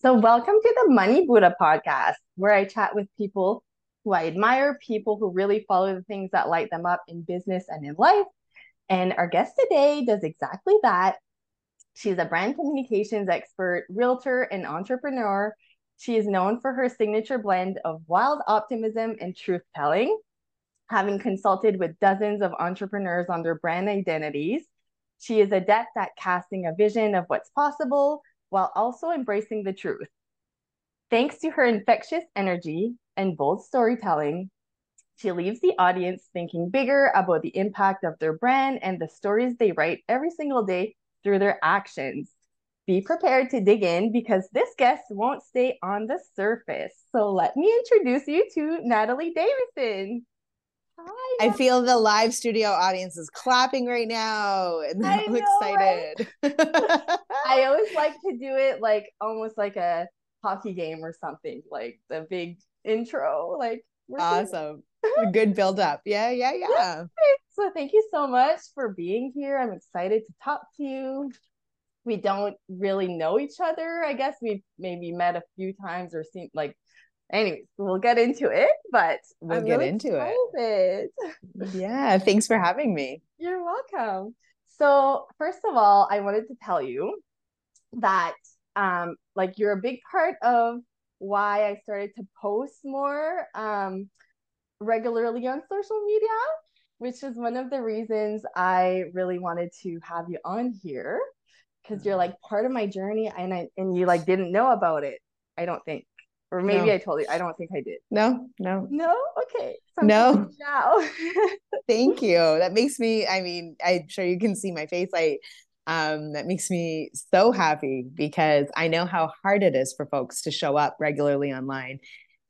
So welcome to the Money Buddha podcast, where I chat with people who I admire, people who really follow the things that light them up in business and in life. And our guest today does exactly that. She's a brand communications expert, realtor, and entrepreneur. She is known for her signature blend of wild optimism and truth-telling, having consulted with dozens of entrepreneurs on their brand identities. She is adept at casting a vision of what's possible, while also embracing the truth. Thanks to her infectious energy and bold storytelling, she leaves the audience thinking bigger about the impact of their brand and the stories they write every single day through their actions. Be prepared to dig in because this guest won't stay on the surface. So let me introduce you to Natalie Davison. Hi, Natalie. I feel the live studio audience is clapping right now and they're all excited. Right? I always like to do it like almost like a hockey game or something, like the big intro. Like awesome. Good build up. Yeah. So thank you so much for being here. I'm excited to talk to you. We don't really know each other. I guess we've maybe met a few times or seen like anyways, we'll get into it, but we'll get into it. Yeah, thanks for having me. You're welcome. So first of all, I wanted to tell you that like you're a big part of why I started to post more regularly on social media, which is one of the reasons I really wanted to have you on here, because you're like part of my journey and you like didn't know about it, I don't think. Or maybe no. I told you. I don't think I did. No. Okay. Something no. Thank you. That makes me, I mean, I'm sure you can see my face. That makes me so happy because I know how hard it is for folks to show up regularly online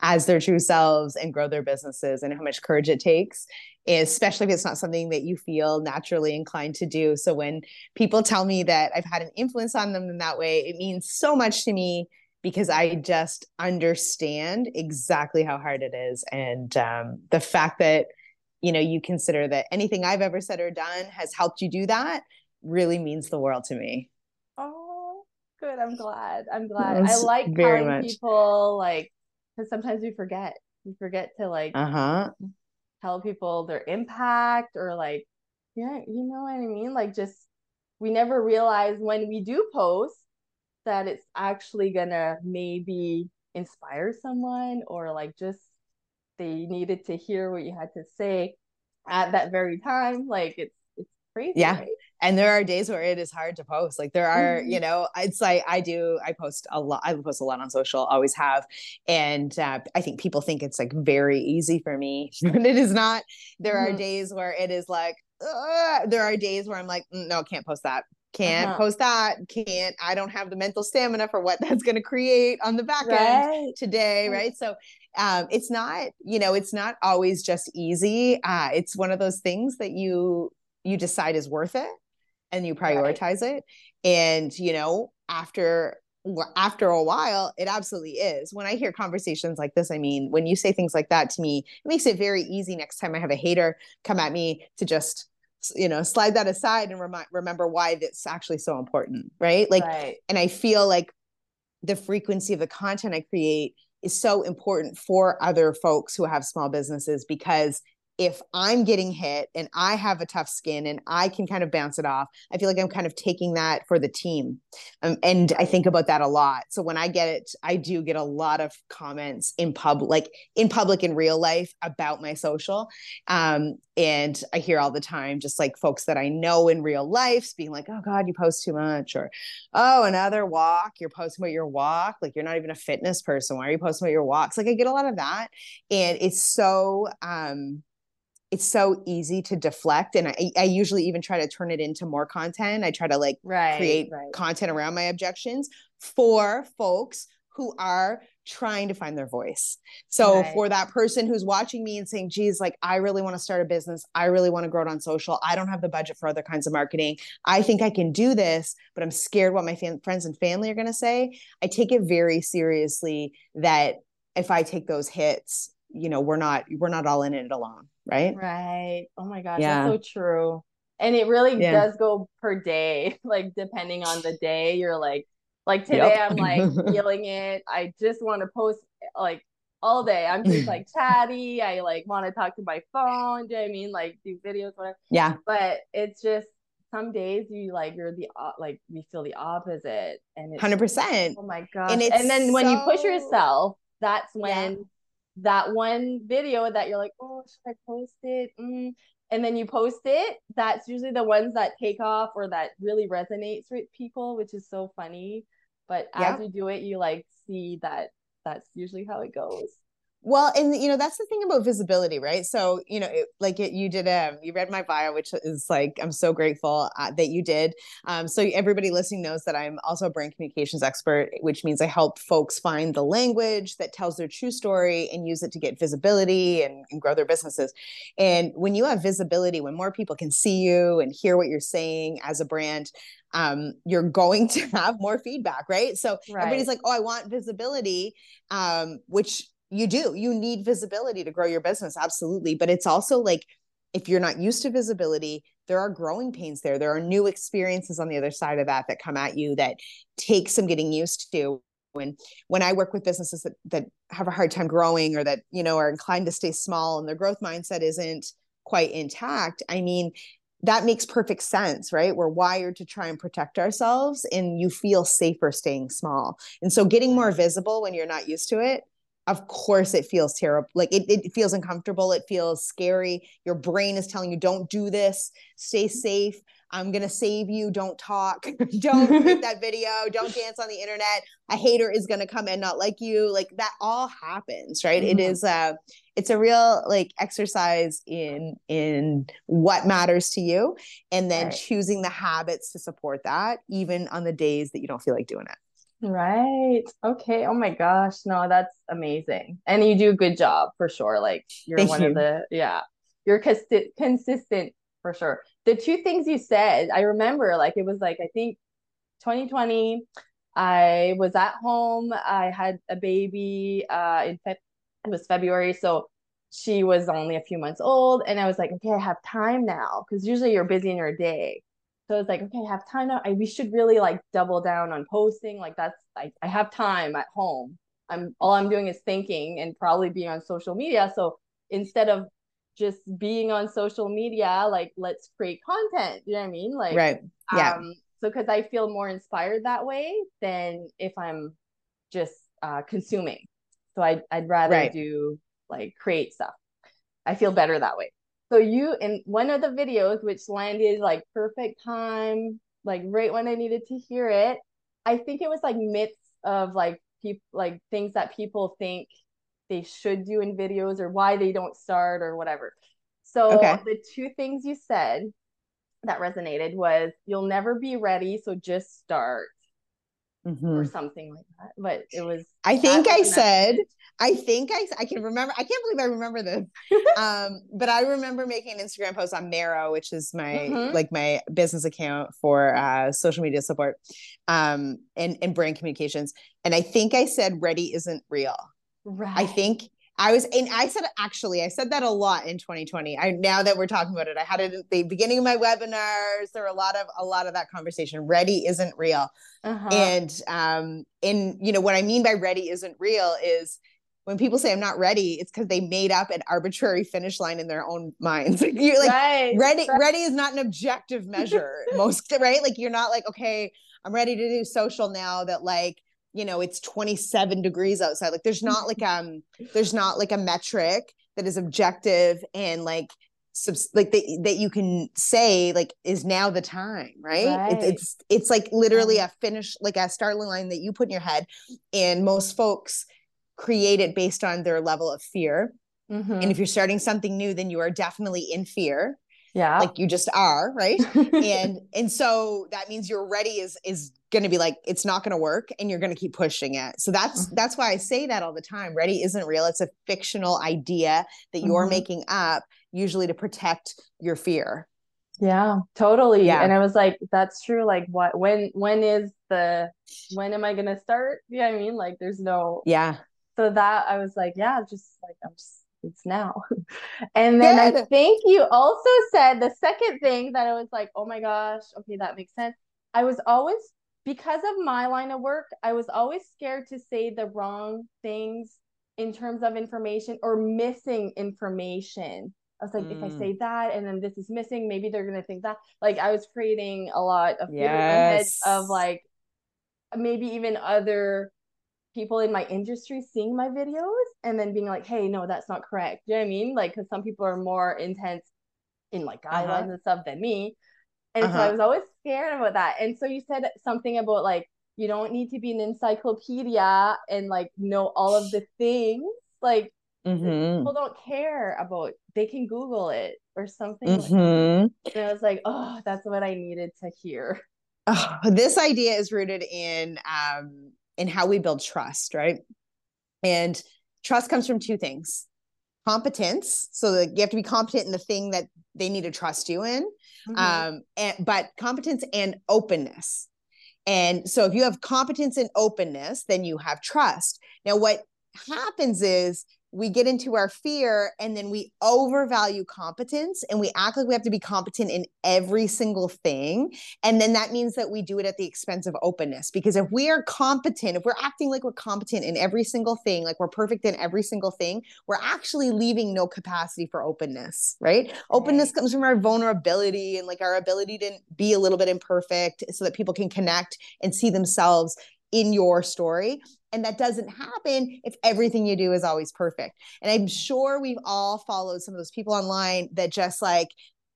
as their true selves and grow their businesses and how much courage it takes, especially if it's not something that you feel naturally inclined to do. So when people tell me that I've had an influence on them in that way, it means so much to me because I just understand exactly how hard it is. And the fact that, you know, you consider that anything I've ever said or done has helped you do that really means the world to me. Oh, good. I'm glad. Yes, I like telling people like, because sometimes we forget to like tell people their impact or like, yeah, you know what I mean? Like just, we never realize when we do post that it's actually gonna maybe inspire someone or like just they needed to hear what you had to say at that very time. Like it's crazy. Yeah. Right? And there are days where it is hard to post. Like there are, you know, it's like I post a lot. I post a lot on social, always have. And I think people think it's like very easy for me, but it is not. There are days where it is like, there are days where I'm like, no, I can't post that. Can't post that. Can't. I don't have the mental stamina for what that's going to create on the back end today. Right. So it's not, you know, it's not always just easy. It's one of those things that you decide is worth it and you prioritize it. And, you know, after a while, it absolutely is. When I hear conversations like this, I mean, when you say things like that to me, it makes it very easy next time I have a hater come at me to just, you know, slide that aside and remember why that's actually so important. Right. Like, and I feel like the frequency of the content I create is so important for other folks who have small businesses, because if I'm getting hit and I have a tough skin and I can kind of bounce it off, I feel like I'm kind of taking that for the team. And I think about that a lot. So when I get it, I do get a lot of comments in public, in real life about my social. And I hear all the time, just like folks that I know in real life being like, oh God, you post too much, or, oh, another walk, you're posting about your walk. Like you're not even a fitness person. Why are you posting about your walks? Like I get a lot of that. And it's so easy to deflect. And I usually even try to turn it into more content. I try to like create content around my objections for folks who are trying to find their voice. So for that person who's watching me and saying, geez, like I really want to start a business. I really want to grow it on social. I don't have the budget for other kinds of marketing. I think I can do this, but I'm scared what my friends and family are going to say. I take it very seriously that if I take those hits, you know, we're not all in it alone. Right. Oh my gosh. Yeah. That's so true. And it really does go per day. Like depending on the day, you're like, Like today, yep. I'm like feeling it. I just want to post like all day. I'm just like chatty. I like want to talk to my phone. Do you know what I mean? Like do videos, whatever. Yeah. But it's just some days you like you're the like we feel the opposite, and it's 100%. Oh my gosh! And then when you push yourself, that's when that one video that you're like, oh, should I post it? And then you post it. That's usually the ones that take off or that really resonates with people, which is so funny. But as you do it, you like see that that's usually how it goes. Well, and you know, that's the thing about visibility, right? So, you know, you did, you read my bio, which is like, I'm so grateful that you did. So everybody listening knows that I'm also a brand communications expert, which means I help folks find the language that tells their true story and use it to get visibility and grow their businesses. And when you have visibility, when more people can see you and hear what you're saying as a brand, you're going to have more feedback, right? So everybody's like, oh, I want visibility, which you do. You need visibility to grow your business. Absolutely. But it's also like, if you're not used to visibility, there are growing pains there. There are new experiences on the other side of that come at you that take some getting used to. When I work with businesses that have a hard time growing, or that, you know, are inclined to stay small and their growth mindset isn't quite intact, I mean, that makes perfect sense, right? We're wired to try and protect ourselves, and you feel safer staying small. And so getting more visible when you're not used to it, of course it feels terrible. Like it feels uncomfortable. It feels scary. Your brain is telling you, don't do this. Stay safe. I'm going to save you. Don't talk. Don't make that video. Don't dance on the internet. A hater is going to come and not like you. Like that all happens, right? Mm-hmm. It is it's a real like exercise in what matters to you. And then choosing the habits to support that, even on the days that you don't feel like doing it. Right. Okay. Oh my gosh. No, that's amazing. And you do a good job for sure. Like you're you're consistent for sure. The two things you said, I remember like, it was like, I think 2020, I was at home. I had a baby, it was February. So she was only a few months old, and I was like, okay, I have time now. 'Cause usually you're busy in your day. So I was like, okay, I have time now. We should really like double down on posting. Like that's like, I have time at home. All I'm doing is thinking and probably being on social media. So instead of just being on social media, like let's create content. You know what I mean? Like, so 'cause I feel more inspired that way than if I'm just consuming. So I'd rather do like create stuff. I feel better that way. So you, in one of the videos, which landed like perfect time, like right when I needed to hear it, I think it was like myths of like people, like things that people think they should do in videos or why they don't start or whatever. So the two things you said that resonated was, you'll never be ready, so just start. Mm-hmm. Or something like that. But it was, I can remember, I can't believe I remember this. But I remember making an Instagram post on Mero, which is my, like my business account for social media support, and brand communications. And I think I said, ready isn't real. Right. I said that a lot in 2020. Now that we're talking about it, I had it at the beginning of my webinars. There were a lot of that conversation. Ready isn't real. Uh-huh. And you know, what I mean by ready isn't real is when people say I'm not ready, it's because they made up an arbitrary finish line in their own minds. You're like, ready is not an objective measure. Right. Like you're not like, okay, I'm ready to do social now that like, you know, it's 27 degrees outside. Like there's not like a metric that is objective and like that you can say like, is now the time, right? It's like literally a finish, like a starting line that you put in your head, and most folks create it based on their level of fear. Mm-hmm. And if you're starting something new, then you are definitely in fear. Yeah. Like you just are, right? and so that means your ready is going to be like, it's not going to work, and you're going to keep pushing it. So that's why I say that all the time. Ready isn't real. It's a fictional idea that you're making up, usually to protect your fear. Yeah, totally. Yeah. And I was like, that's true. Like what, when am I going to start? You know what I mean? Like there's no, so that I was like, it's now. And then I think you also said the second thing that I was like, oh my gosh, okay, that makes sense. I was always because of my line of work, I was always scared to say the wrong things in terms of information or missing information. I was like, if I say that and then this is missing, maybe they're going to think that. Like, I was creating a lot of fear in my head of like, maybe even other people in my industry seeing my videos and then being like, hey, no, that's not correct. You know what I mean? Like, because some people are more intense in like guidelines and stuff than me. And so I was always scared about that. And so you said something about like, you don't need to be an encyclopedia and like know all of the things. Like, people don't care about, they can Google it or something like that. And I was like, oh, that's what I needed to hear. Oh, this idea is rooted in how we build trust, right? And trust comes from two things: competence, so that you have to be competent in the thing that they need to trust you in, but competence and openness. And so if you have competence and openness, then you have trust. Now what happens is we get into our fear and then we overvalue competence and we act like we have to be competent in every single thing. And then that means that we do it at the expense of openness, because if we are competent, if we're acting like we're competent in every single thing, like we're perfect in every single thing, we're actually leaving no capacity for openness, right? Openness comes from our vulnerability and like our ability to be a little bit imperfect so that people can connect and see themselves in your story. And that doesn't happen if everything you do is always perfect. And I'm sure we've all followed some of those people online that just like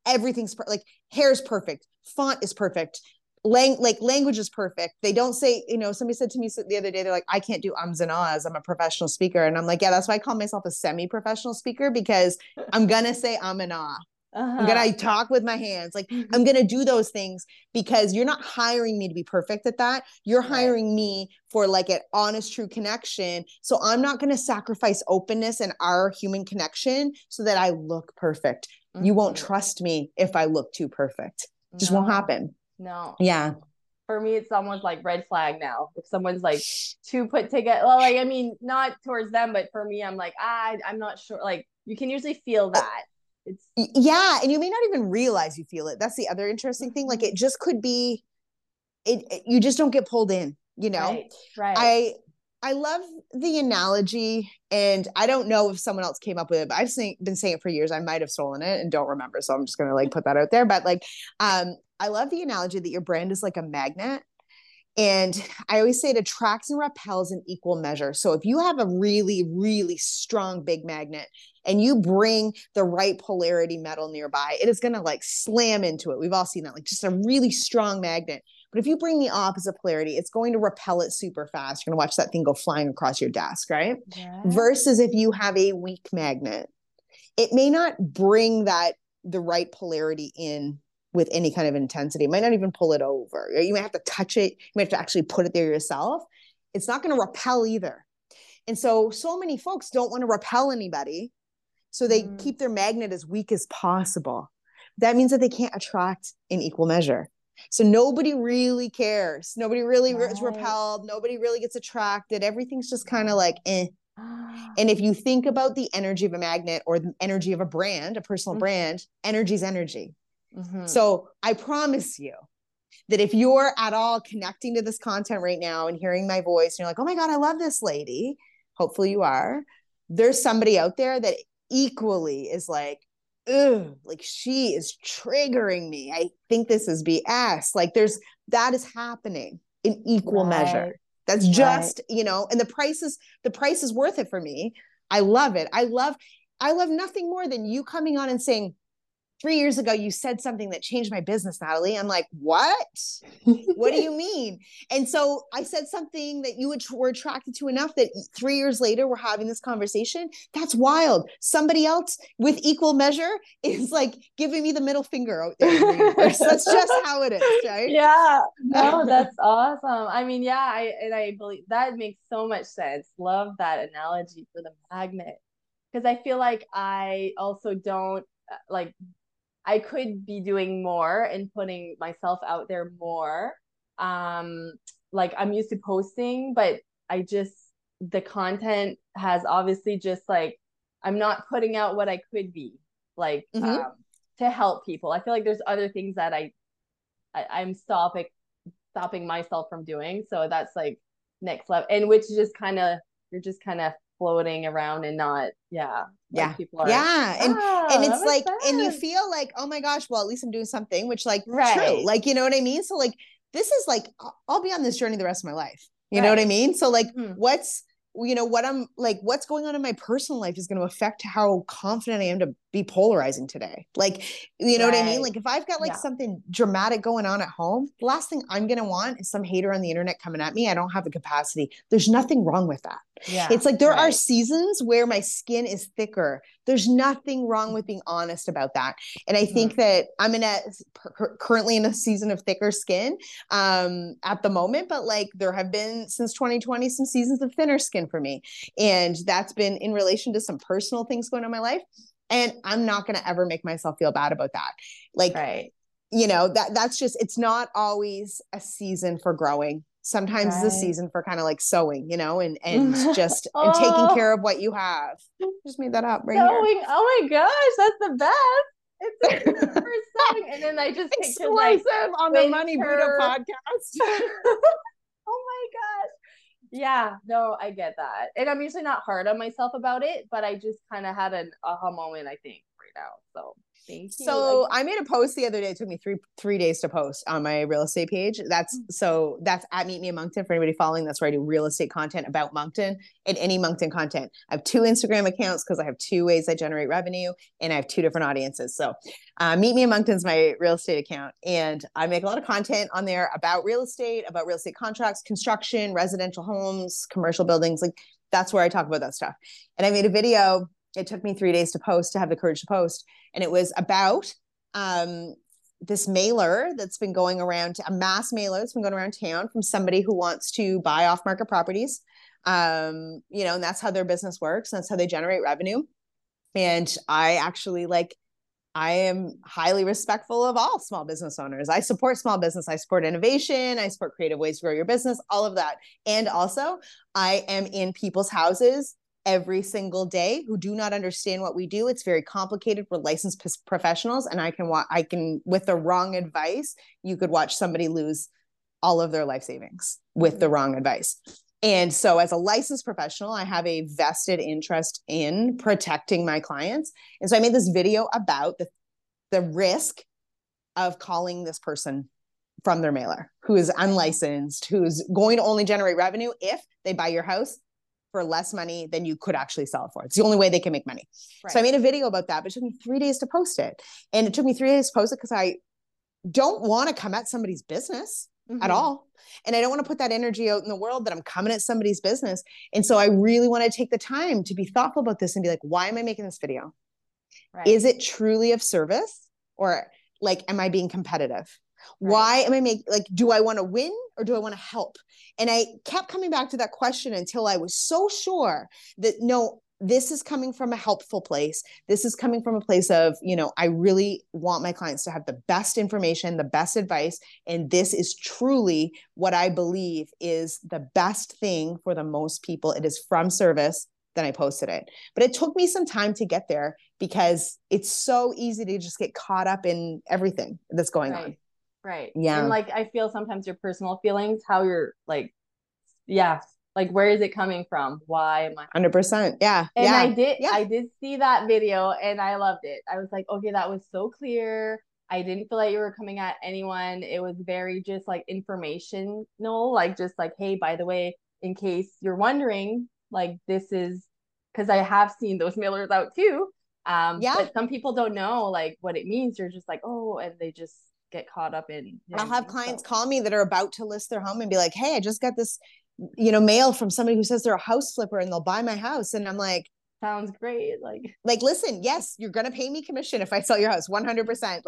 everything's like hair is perfect, font is perfect, language is perfect. They don't say, you know, somebody said to me the other day, they're like, I can't do ums and ahs. I'm a professional speaker. And I'm like, yeah, that's why I call myself a semi-professional speaker, because I'm going to say and ah. I'm going to talk with my hands. Like, I'm going to do those things, because you're not hiring me to be perfect at that. You're hiring me for like an honest, true connection. So I'm not going to sacrifice openness and our human connection so that I look perfect. You won't trust me if I look too perfect. It just won't happen. No. Yeah. For me, it's almost like red flag now. If someone's like too put together, well, like, I mean, not towards them, but for me, I'm like, I'm not sure. Like, you can usually feel that. Yeah. And you may not even realize you feel it. That's the other interesting thing. Like, it just could be, you just don't get pulled in, you know? Right. I love the analogy, and I don't know if someone else came up with it, but I've been saying it for years. I might've stolen it and don't remember. So I'm just going to like put that out there. But like, I love the analogy that your brand is like a magnet. And I always say it attracts and repels in equal measure. So if you have a really, really strong big magnet and you bring the right polarity metal nearby, it is going to like slam into it. We've all seen that, like just a really strong magnet. But if you bring the opposite polarity, it's going to repel it super fast. You're going to watch that thing go flying across your desk, right? Yes. Versus if you have a weak magnet, it may not bring the right polarity in with any kind of intensity. It might not even pull it over. You might have to touch it. You might have to actually put it there yourself. It's not going to repel either. And so many folks don't want to repel anybody. So they keep their magnet as weak as possible. That means that they can't attract in equal measure. So nobody really cares. Nobody really is repelled. Nobody really gets attracted. Everything's just kind of like, eh. And if you think about the energy of a magnet or the energy of a brand, a personal brand, energy's energy. So I promise you that if you're at all connecting to this content right now and hearing my voice, and you're like, oh my God, I love this lady. Hopefully you are. There's somebody out there that equally is like, ugh, like she is triggering me. I think this is BS. Like that is happening in equal measure. That's just, you know, and the price is worth it for me. I love it. I love nothing more than you coming on and saying, 3 years ago, you said something that changed my business, Natalie. I'm like, what? What do you mean? And so I said something that you were attracted to enough that 3 years later, we're having this conversation. That's wild. Somebody else with equal measure is like giving me the middle finger out there. That's just how it is, right? Yeah. No, that's awesome. I mean, yeah, I believe that makes so much sense. Love that analogy for the magnet. Because I feel like I also don't like, I could be doing more and putting myself out there more. Like I'm used to posting, but the content has obviously just like, I'm not putting out what I could be like to help people. I feel like there's other things that I'm stopping stopping myself from doing. So that's like next level, and which is just kind of, you're just kind of floating around and not, people are, and it's like, and you feel like, oh my gosh, well, at least I'm doing something, which like, true, like, you know what I mean? So like, this is like, I'll be on this journey the rest of my life. You know what I mean? So like, what's, you know, what I'm like, what's going on in my personal life is going to affect how confident I am to be polarizing today. Like, you know what I mean? Like if I've got like something dramatic going on at home, the last thing I'm going to want is some hater on the internet coming at me. I don't have the capacity. There's nothing wrong with that. Yeah. It's like, there are seasons where my skin is thicker. There's nothing wrong with being honest about that. And I think that I'm currently in a season of thicker skin at the moment, but like there have been since 2020, some seasons of thinner skin for me. And that's been in relation to some personal things going on in my life. And I'm not going to ever make myself feel bad about that. Like, you know, that's just, it's not always a season for growing. Sometimes it's a season for kind of like sowing, you know, and just and taking care of what you have. Just made that up right here. Oh my gosh, that's the best. It's a season for sowing. And then I just exclusive on the Money Buddha podcast. Oh my gosh. Yeah, no, I get that. And I'm usually not hard on myself about it, but I just kind of had an aha moment, I think, right now. So thank you. So I made a post the other day. It took me three days to post on my real estate page. That's at Meet Me in Moncton for anybody following. That's where I do real estate content about Moncton and any Moncton content. I have 2 Instagram accounts because I have 2 ways I generate revenue and I have 2 different audiences. So Meet Me in Moncton's my real estate account. And I make a lot of content on there about real estate contracts, construction, residential homes, commercial buildings. Like that's where I talk about that stuff. And I made a video. It took me 3 days to post, to have the courage to post. And it was about this mailer that's been going around, a mass mailer that's been going around town from somebody who wants to buy off market properties. You know, and that's how their business works. And that's how they generate revenue. And I actually I am highly respectful of all small business owners. I support small business. I support innovation. I support creative ways to grow your business, all of that. And also I am in people's houses every single day who do not understand what we do. It's very complicated. We're licensed professionals, and I can with the wrong advice, you could watch somebody lose all of their life savings with the wrong advice. And so as a licensed professional, I have a vested interest in protecting my clients. And so I made this video about the risk of calling this person from their mailer who is unlicensed, who's going to only generate revenue if they buy your house for less money than you could actually sell it for. It's the only way they can make money. Right. So I made a video about that, but it took me 3 days to post it. And it took me 3 days to post it because I don't want to come at somebody's business at all. And I don't want to put that energy out in the world that I'm coming at somebody's business. And so I really want to take the time to be thoughtful about this and be like, why am I making this video? Right. Is it truly of service? Or like, am I being competitive? Right. Why am I do I want to win or do I want to help? And I kept coming back to that question until I was so sure that no, this is coming from a helpful place. This is coming from a place of, you know, I really want my clients to have the best information, the best advice. And this is truly what I believe is the best thing for the most people. It is from service. Then I posted it, but it took me some time to get there because it's so easy to just get caught up in everything that's going on. Right. Yeah. And I feel sometimes your personal feelings, how you're where is it coming from? Why am I 100%? Yeah. And yeah. I did see that video and I loved it. I was like, okay, that was so clear. I didn't feel like you were coming at anyone. It was very just informational, hey, by the way, in case you're wondering, this is because I have seen those mailers out too. But some people don't know what it means. You're just oh, and they just get caught up in. I'll have clients call me that are about to list their home and be like, hey, I just got this, mail from somebody who says they're a house flipper and they'll buy my house. And I'm like, sounds great. Listen, yes, you're going to pay me commission if I sell your house. 100%.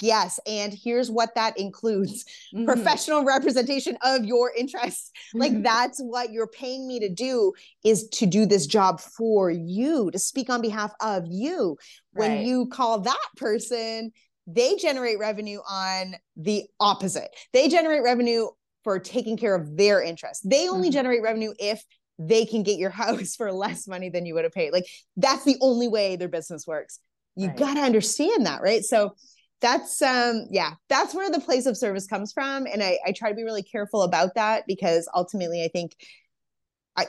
Yes. And here's what that includes. Professional representation of your interests. That's what you're paying me to do, is to do this job for you, to speak on behalf of you. When you call that person, they generate revenue on the opposite. They generate revenue for taking care of their interests. They only generate revenue if they can get your house for less money than you would have paid. That's the only way their business works. You got to understand that, right? So that's, yeah, that's where the place of service comes from. And I try to be really careful about that, because ultimately I think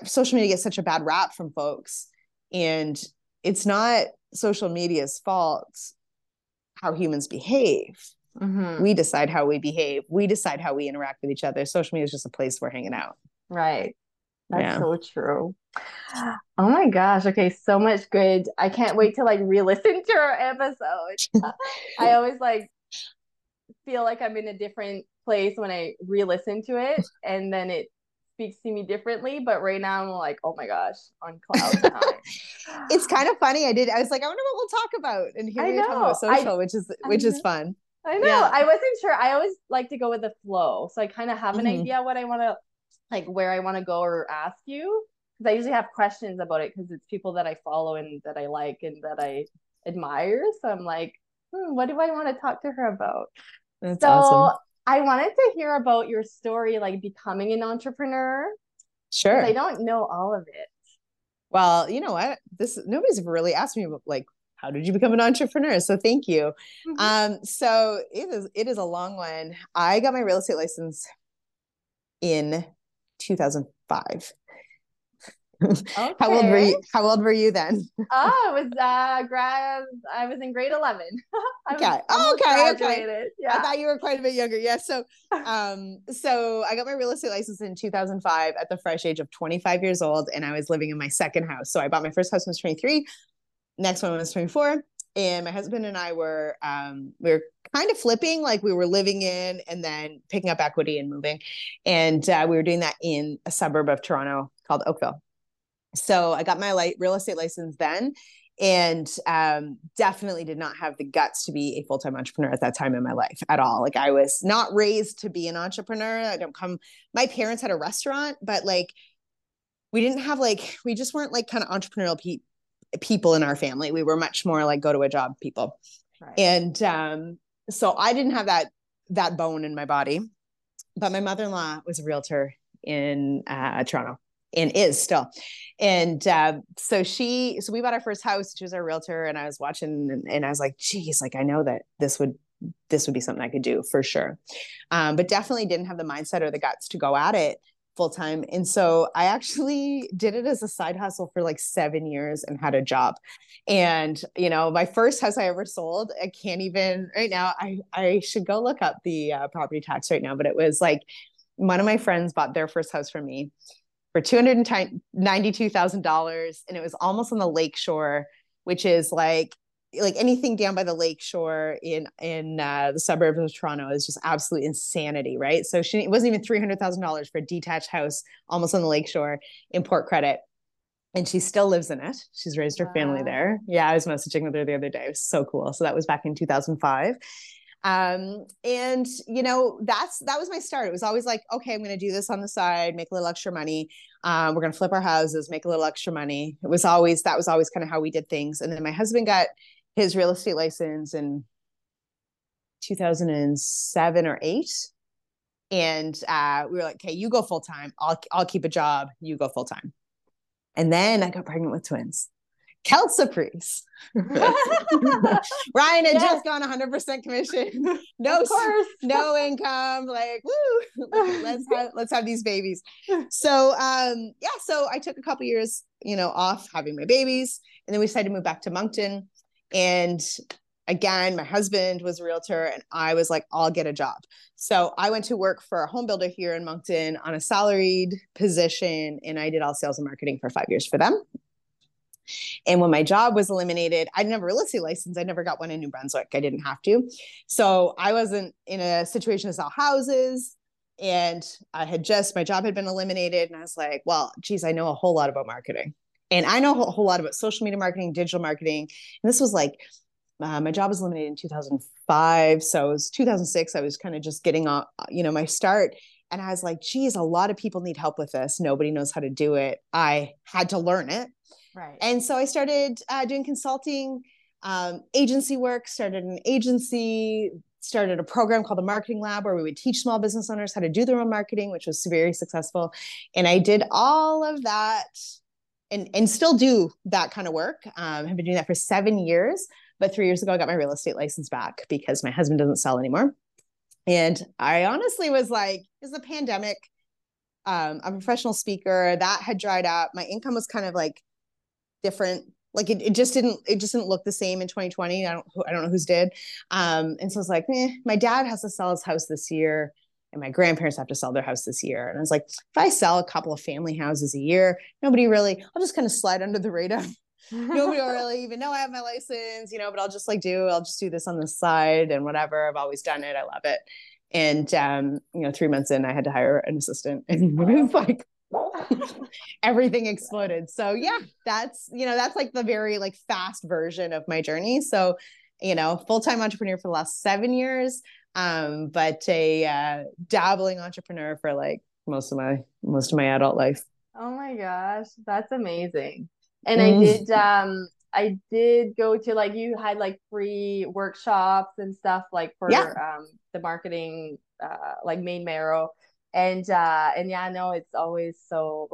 social media gets such a bad rap from folks, and it's not social media's fault how humans behave. Mm-hmm. We decide how we behave. We decide how we interact with each other. Social media is just a place we're hanging out. Right. That's so true. Oh my gosh. Okay. So much good. I can't wait to like re-listen to our episode. I always like feel like I'm in a different place when I re-listen to it, and then it speaks to me differently. But right now I'm like, oh my gosh, on cloud nine. It's kind of funny. I was like, I wonder what we'll talk about. And here we're talking about social, which is fun. I know. Yeah. I wasn't sure. I always like to go with the flow. So I kind of have an idea what I want to, like where I want to go or ask you. Because I usually have questions about it, because it's people that I follow and that I like and that I admire. So I'm like, what do I want to talk to her about? That's awesome. I wanted to hear about your story, like becoming an entrepreneur. Sure. I don't know all of it. Well, you know what? Nobody's really asked me about, like, how did you become an entrepreneur? So thank you. Mm-hmm. So it is a long one. I got my real estate license in 2005. Okay. How old were you then? Oh, it was I was in grade 11. Okay. Yeah. I thought you were quite a bit younger. Yeah. So, so I got my real estate license in 2005 at the fresh age of 25 years old, and I was living in my second house. So I bought my first house when I was 23. Next one was 24, and my husband and I were we were kind of flipping, like we were living in and then picking up equity and moving, and we were doing that in a suburb of Toronto called Oakville. So I got my real estate license then, and definitely did not have the guts to be a full-time entrepreneur at that time in my life at all. Like I was not raised to be an entrepreneur. My parents had a restaurant, but like we just weren't like kind of entrepreneurial people in our family. We were much more like go to a job people. Right. And so I didn't have that bone in my body, but my mother-in-law was a realtor in Toronto. And is still. And so we bought our first house. She was our realtor, and I was watching and I was like, geez, like I know that this would be something I could do for sure. But definitely didn't have the mindset or the guts to go at it full time. And so I actually did it as a side hustle for like 7 years and had a job. And, you know, my first house I ever sold, I can't even right now, I should go look up the property tax right now, but it was like one of my friends bought their first house from me for $292,000. And it was almost on the lakeshore, which is like anything down by the lakeshore in the suburbs of Toronto is just absolute insanity, right? So it wasn't even $300,000 for a detached house almost on the lakeshore in Port Credit. And she still lives in it. She's raised her family there. Yeah, I was messaging with her the other day. It was so cool. So that was back in 2005. And you know, that was my start. It was always like, okay, I'm going to do this on the side, make a little extra money. We're going to flip our houses, make a little extra money. That was always kind of how we did things. And then my husband got his real estate license in 2007 or 2008. And, we were like, okay, you go full time. I'll keep a job. You go full time. And then I got pregnant with twins. Kelsapries. Ryan had just gone 100% commission. No income. Like, woo, let's have these babies. So, so I took a couple years, you know, off having my babies, and then we decided to move back to Moncton. And again, my husband was a realtor, and I was like, I'll get a job. So I went to work for a home builder here in Moncton on a salaried position, and I did all sales and marketing for 5 years for them. And when my job was eliminated, I didn't have a real estate license. I never got one in New Brunswick. I didn't have to. So I wasn't in a situation to sell houses, and my job had been eliminated. And I was like, well, geez, I know a whole lot about marketing, and I know a whole lot about social media marketing, digital marketing. And this was like, my job was eliminated in 2005. So it was 2006. I was kind of just getting off, you know, my start. And I was like, geez, a lot of people need help with this. Nobody knows how to do it. I had to learn it. Right. And so I started doing consulting, agency work, started an agency, started a program called the Marketing Lab, where we would teach small business owners how to do their own marketing, which was very successful. And I did all of that and still do that kind of work. I've been doing that for 7 years. But 3 years ago, I got my real estate license back because my husband doesn't sell anymore. And I honestly was like, is the pandemic, I'm a professional speaker that had dried up. My income was kind of like different. Like it just didn't look the same in 2020. I don't know whose did. And so I was like, my dad has to sell his house this year. And my grandparents have to sell their house this year. And I was like, if I sell a couple of family houses a year, nobody really, I'll just kind of slide under the radar. Nobody will really even know I have my license, you know, but I'll just do this on the side and whatever. I've always done it. I love it. And, 3 months in, I had to hire an assistant and it was like, everything exploded. So yeah, that's like the very like fast version of my journey. So, full-time entrepreneur for the last 7 years, but a dabbling entrepreneur for like most of my adult life. Oh my gosh, that's amazing. And I did go to like, you had like free workshops and stuff like for the marketing, main Mero. And yeah, no, it's always so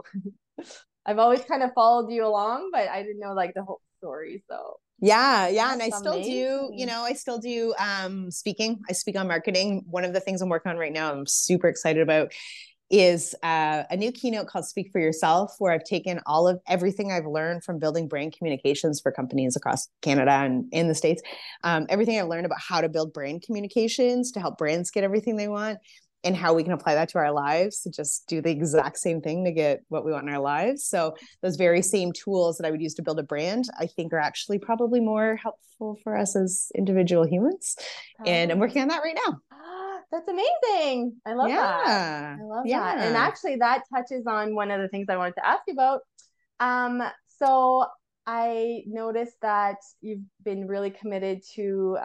I've always kind of followed you along, but I didn't know like the whole story. So yeah. That's and I amazing. Still do, speaking. I speak on marketing. One of the things I'm working on right now, I'm super excited about is a new keynote called Speak for Yourself, where I've taken everything I've learned from building brand communications for companies across Canada and in the States. Everything I've learned about how to build brand communications to help brands get everything they want and how we can apply that to our lives to just do the exact same thing to get what we want in our lives. So those very same tools that I would use to build a brand, I think are actually probably more helpful for us as individual humans. And I'm working on that right now. That's amazing. I love that. I love that. And actually that touches on one of the things I wanted to ask you about. So I noticed that you've been really committed to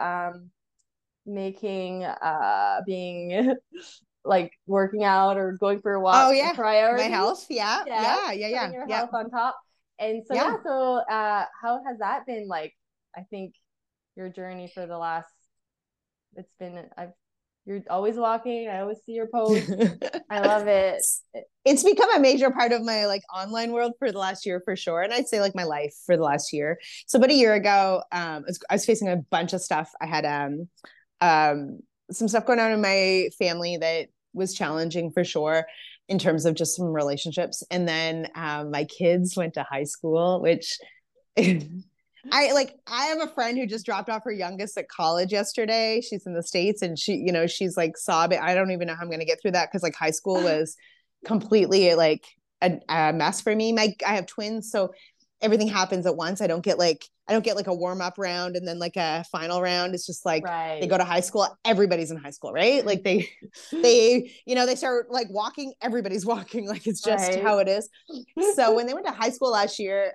making being like working out or going for a walk. Oh yeah. Priority. My health. Yeah. Yeah. Yeah. Yeah. Putting your health on top. And so so how has that been like? I think your journey for the last you're always walking. I always see your posts. I love it. It's become a major part of my like online world for the last year for sure. And I'd say like my life for the last year. So about a year ago, I was facing a bunch of stuff. I had some stuff going on in my family that was challenging for sure in terms of just some relationships. And then my kids went to high school, which I have a friend who just dropped off her youngest at college yesterday. She's in the States and she's like sobbing. I don't even know how I'm going to get through that. Cause like high school was completely like a mess for me. I have twins. So everything happens at once. I don't get like a warm up round and then like a final round. It's just like, They go to high school. Everybody's in high school, right? Like they start like walking, everybody's walking. Like it's just how it is. So when they went to high school last year,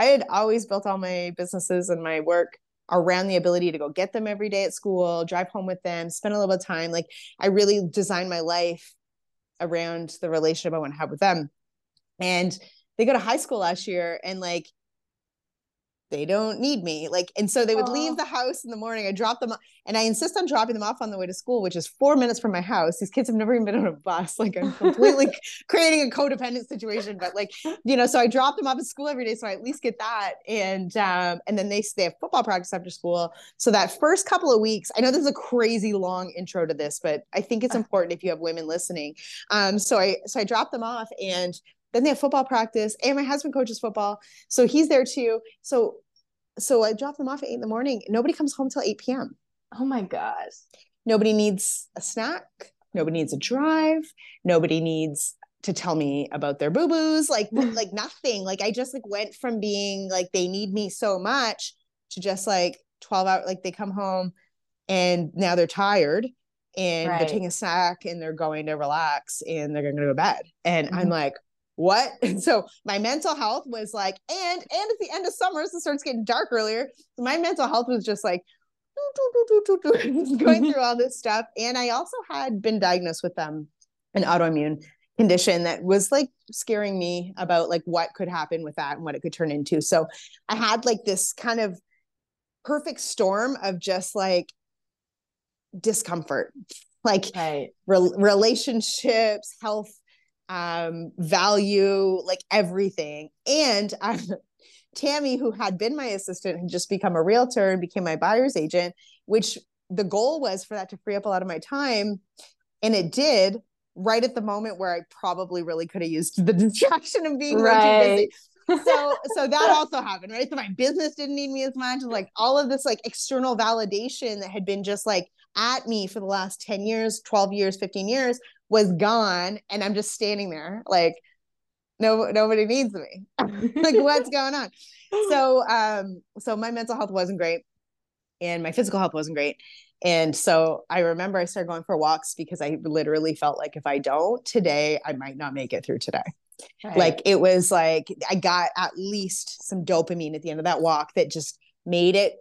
I had always built all my businesses and my work around the ability to go get them every day at school, drive home with them, spend a little bit of time. Like I really designed my life around the relationship I want to have with them. And they go to high school last year and like, they don't need me. Like, and so they would leave the house in the morning. I drop them off, and I insist on dropping them off on the way to school, which is 4 minutes from my house. These kids have never even been on a bus. Like I'm completely creating a codependent situation, but like, so I drop them off at school every day. So I at least get that. And then they have football practice after school. So that first couple of weeks, I know this is a crazy long intro to this, but I think it's important if you have women listening. So I drop them off and then they have football practice and my husband coaches football. So he's there too. So I drop them off at 8 a.m. Nobody comes home till 8 p.m. Oh my gosh. Nobody needs a snack. Nobody needs a drive. Nobody needs to tell me about their boo-boos. Like nothing. Like I just like went from being like, they need me so much to just like 12 hours, like they come home and now they're tired and they're taking a snack and they're going to relax and they're going to go to bed. And I'm like, what? And so my mental health was like, and at the end of summer, so it starts getting dark earlier. So my mental health was just like going through all this stuff. And I also had been diagnosed with an autoimmune condition that was like scaring me about like what could happen with that and what it could turn into. So I had like this kind of perfect storm of just like discomfort, like relationships, health, value, like everything. And Tammy, who had been my assistant, had just become a realtor and became my buyer's agent, which the goal was for that to free up a lot of my time. And it did, right at the moment where I probably really could have used the distraction of being right. busy. So that also happened, right? So my business didn't need me as much. Like all of this like external validation that had been just like at me for the last 10 years, 12 years, 15 years was gone. And I'm just standing there like, nobody needs me. Like what's going on? So my mental health wasn't great and my physical health wasn't great. And so I remember I started going for walks because I literally felt like if I don't today, I might not make it through today. Right. Like it was like, I got at least some dopamine at the end of that walk that just made it,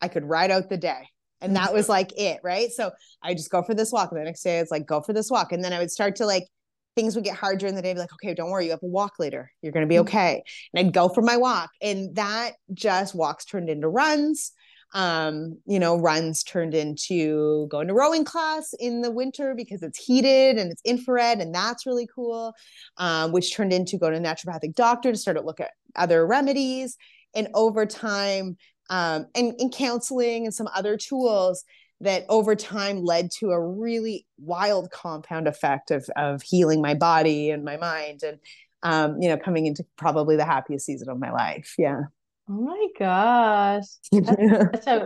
I could ride out the day. And that was like it, right? So I just go for this walk. And the next day it's like, go for this walk. And then I would start to like, things would get hard during the day. I'd be like, okay, don't worry. You have a walk later. You're going to be okay. And I'd go for my walk. And that just walks turned into runs. Runs turned into going to rowing class in the winter because it's heated and it's infrared. And that's really cool. Which turned into going to a naturopathic doctor to start to look at other remedies. And over time, and counseling and some other tools that over time led to a really wild compound effect of healing my body and my mind and, coming into probably the happiest season of my life. Yeah. Oh my gosh. That's I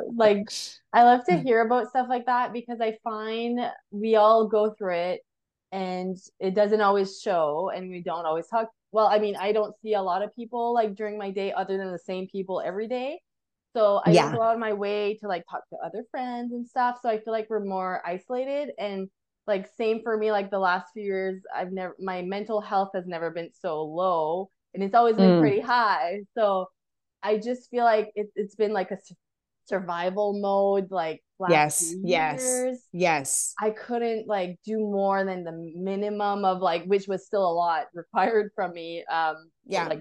love to hear about stuff like that because I find we all go through it and it doesn't always show and we don't always talk. Well, I mean, I don't see a lot of people like during my day other than the same people every day. So I go out of my way to like talk to other friends and stuff. So I feel like we're more isolated and like same for me, like the last few years, my mental health has never been so low and it's always been pretty high. So I just feel like it's been like a survival mode, like last years. Yes. I couldn't like do more than the minimum of like, which was still a lot required from me.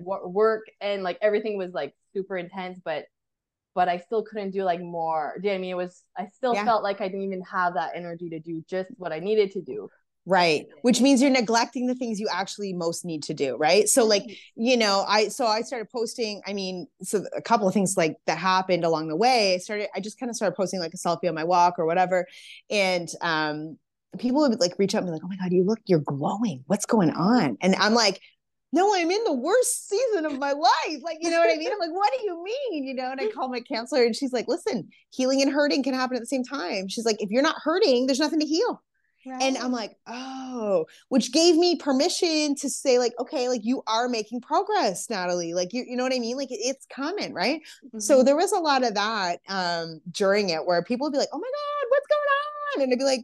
Work and like everything was like super intense, but I still couldn't do like more. Do you know what I mean? I still felt like I didn't even have that energy to do just what I needed to do. Right. Which means you're neglecting the things you actually most need to do. Right. So like, I started posting, a couple of things like that happened along the way. I just kind of started posting like a selfie on my walk or whatever. And, people would like reach out and be like, oh my God, you're glowing. What's going on? And I'm like, no, I'm in the worst season of my life. Like, you know what I mean? I'm like, what do you mean? You know? And I call my counselor and she's like, listen, healing and hurting can happen at the same time. She's like, if you're not hurting, there's nothing to heal. Right. And I'm like, oh, which gave me permission to say like, okay, like you are making progress, Natalie. Like, you know what I mean? Like it's coming. Right. Mm-hmm. So there was a lot of that, during it where people would be like, oh my God, what's going on? And I'd be like,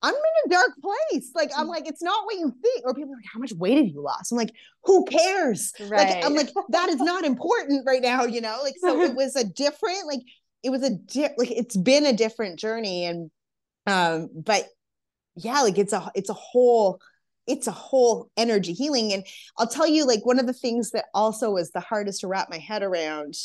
I'm in a dark place. Like, I'm like, it's not what you think. Or people are like, how much weight have you lost? I'm like, who cares? Right. Like, I'm like, that is not important right now. You know, like, so it was a different, like, it's been a different journey. And, it's a whole energy healing. And I'll tell you, like, one of the things that also was the hardest to wrap my head around,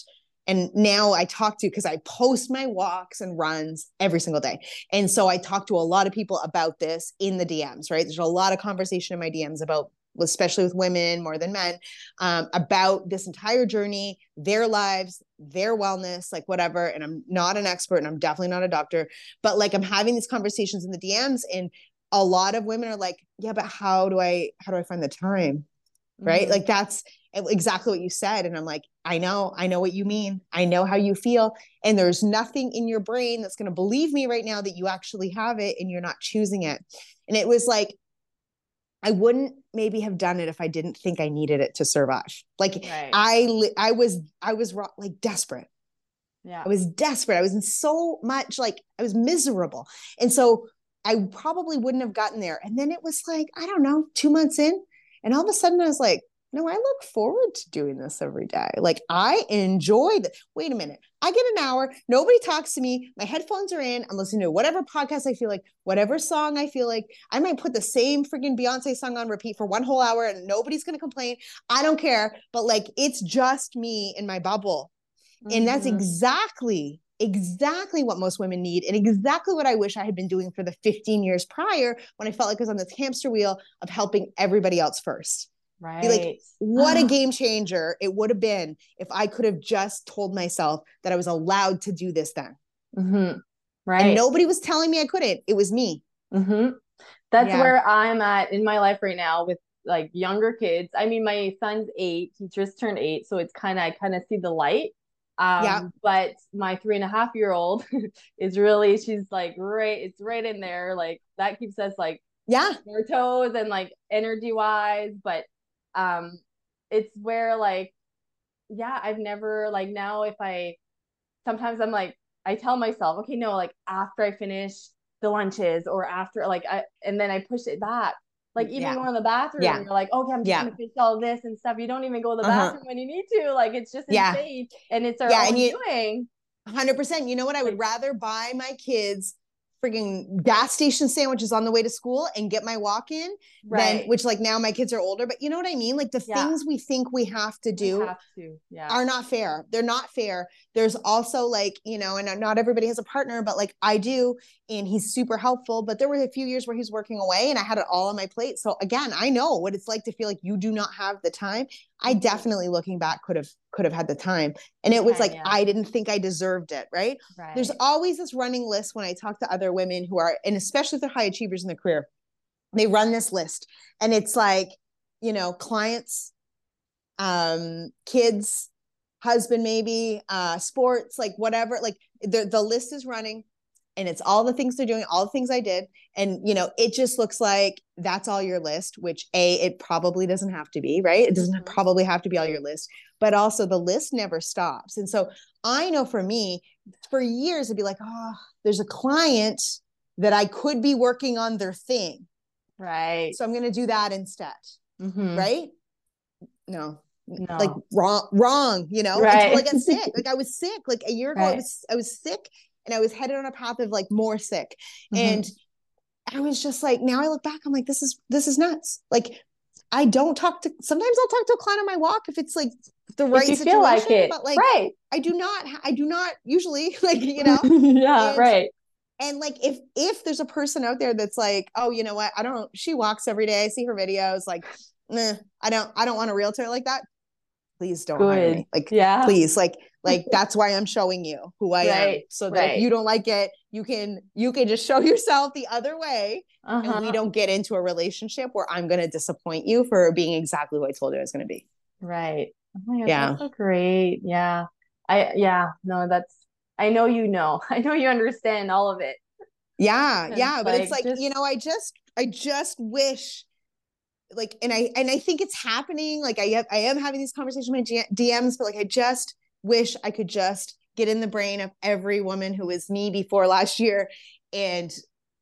and now I talk to, because I post my walks and runs every single day. And so I talk to a lot of people about this in the DMs, right? There's a lot of conversation in my DMs about, especially with women more than men, about this entire journey, their lives, their wellness, like whatever. And I'm not an expert and I'm definitely not a doctor, but like I'm having these conversations in the DMs and a lot of women are like, yeah, but how do I find the time? Right? Mm-hmm. Like that's exactly what you said. And I'm like, I know what you mean. I know how you feel. And there's nothing in your brain that's going to believe me right now that you actually have it and you're not choosing it. And it was like, I wouldn't maybe have done it if I didn't think I needed it to survive. Like right. I was like desperate. Yeah. I was desperate. I was in so much, like I was miserable. And so I probably wouldn't have gotten there. And then it was like, I don't know, 2 months in. And all of a sudden I was like, no, I look forward to doing this every day. Like I enjoy that. Wait a minute. I get an hour. Nobody talks to me. My headphones are in. I'm listening to whatever podcast I feel like, whatever song I feel like. I might put the same freaking Beyonce song on repeat for one whole hour and nobody's going to complain. I don't care. But like, it's just me in my bubble. Mm-hmm. And that's exactly what most women need and exactly what I wish I had been doing for the 15 years prior when I felt like I was on this hamster wheel of helping everybody else first. Right. Be like, what a game changer it would have been if I could have just told myself that I was allowed to do this then. Mm-hmm. Right. And nobody was telling me I couldn't. It was me. Mm-hmm. That's where I'm at in my life right now with like younger kids. I mean, my son's 8, he just turned 8. So it's kind of, I kind of see the light. But my 3.5-year-old is really, she's like, right. It's right in there. Like that keeps us like, on our toes and like energy wise, but it's where like, I've never like now if I, sometimes I'm like, I tell myself, okay, no, like after I finish the lunches or after like, and then I push it back. Like even going in the bathroom, you're like, okay, I'm just going to finish all this and stuff. You don't even go to the bathroom when you need to. Like, it's just insane. And it's our own doing. 100%. You know what? I would rather buy my kids freaking gas station sandwiches on the way to school and get my walk in, than, which like now my kids are older, but you know what I mean? Like the things we think we have to do are not fair. They're not fair. There's also like, you know, and not everybody has a partner, but like I do, and he's super helpful, but there were a few years where he's working away and I had it all on my plate. So again, I know what it's like to feel like you do not have the time. I definitely looking back could have had the time. And it was like, I didn't think I deserved it. Right. There's always this running list when I talk to other women who are, and especially if they're high achievers in their career, they run this list and it's like, you know, clients, kids, husband, maybe, sports, like whatever, like the list is running and it's all the things they're doing, all the things I did. And, you know, it just looks like that's all your list, which A, it probably doesn't have to be, right? It doesn't probably have to be all your list, but also the list never stops. And so I know for me, for years, it'd be like, oh, there's a client that I could be working on their thing. Right. So I'm going to do that instead. Mm-hmm. Right? No. Like wrong, you know, until I got sick. Like I was sick, like a year ago, I was sick. And I was headed on a path of like more sick. Mm-hmm. And I was just like, now I look back, I'm like, this is nuts. Like I don't sometimes I'll talk to a client on my walk if it's like the right situation, feel like it. But like, I do not usually, like, you know, And like, if there's a person out there that's like, oh, you know what? She walks every day. I see her videos. Like, I don't want a realtor like that. Please don't hire me. Like, please, like that's why I'm showing you who I am. So that if you don't like it, you can just show yourself the other way. Uh-huh. And we don't get into a relationship where I'm going to disappoint you for being exactly what I told you I was going to be. Right. Oh my God, that's so great. Yeah. I know, I know you understand all of it. Yeah. Yeah. But it's like, you know, I just wish like, and I think it's happening. Like I am having these conversations with my DMs, but like, I just wish I could just get in the brain of every woman who was me before last year and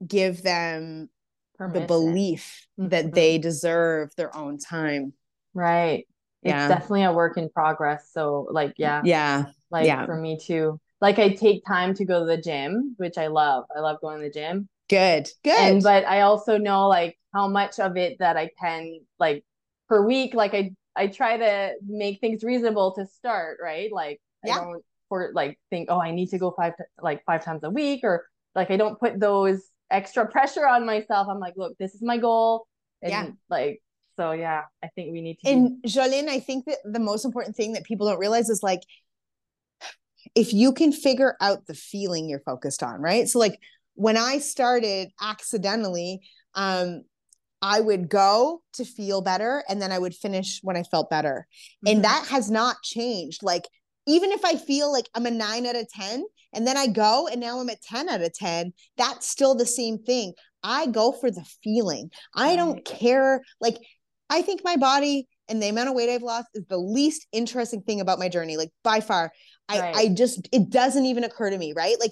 give them the belief that they deserve their own time. Right. Yeah. It's definitely a work in progress. So like, for me too, like I take time to go to the gym, which I love. I love going to the gym. Good. And, but I also know like how much of it that I can like per week, like I try to make things reasonable to start, right? Like I don't think, oh, I need to go five times a week, or like I don't put those extra pressure on myself. I'm like, look, this is my goal. And I think we need to. And Jolene, I think that the most important thing that people don't realize is like, if you can figure out the feeling you're focused on, right? So like when I started accidentally, I would go to feel better and then I would finish when I felt better. Mm-hmm. And that has not changed. Like, even if I feel like I'm a 9 out of 10 and then I go and now I'm a 10 out of 10, that's still the same thing. I go for the feeling. I don't care. Like, I think my body and the amount of weight I've lost is the least interesting thing about my journey. Like by far, I just, it doesn't even occur to me, right? Like,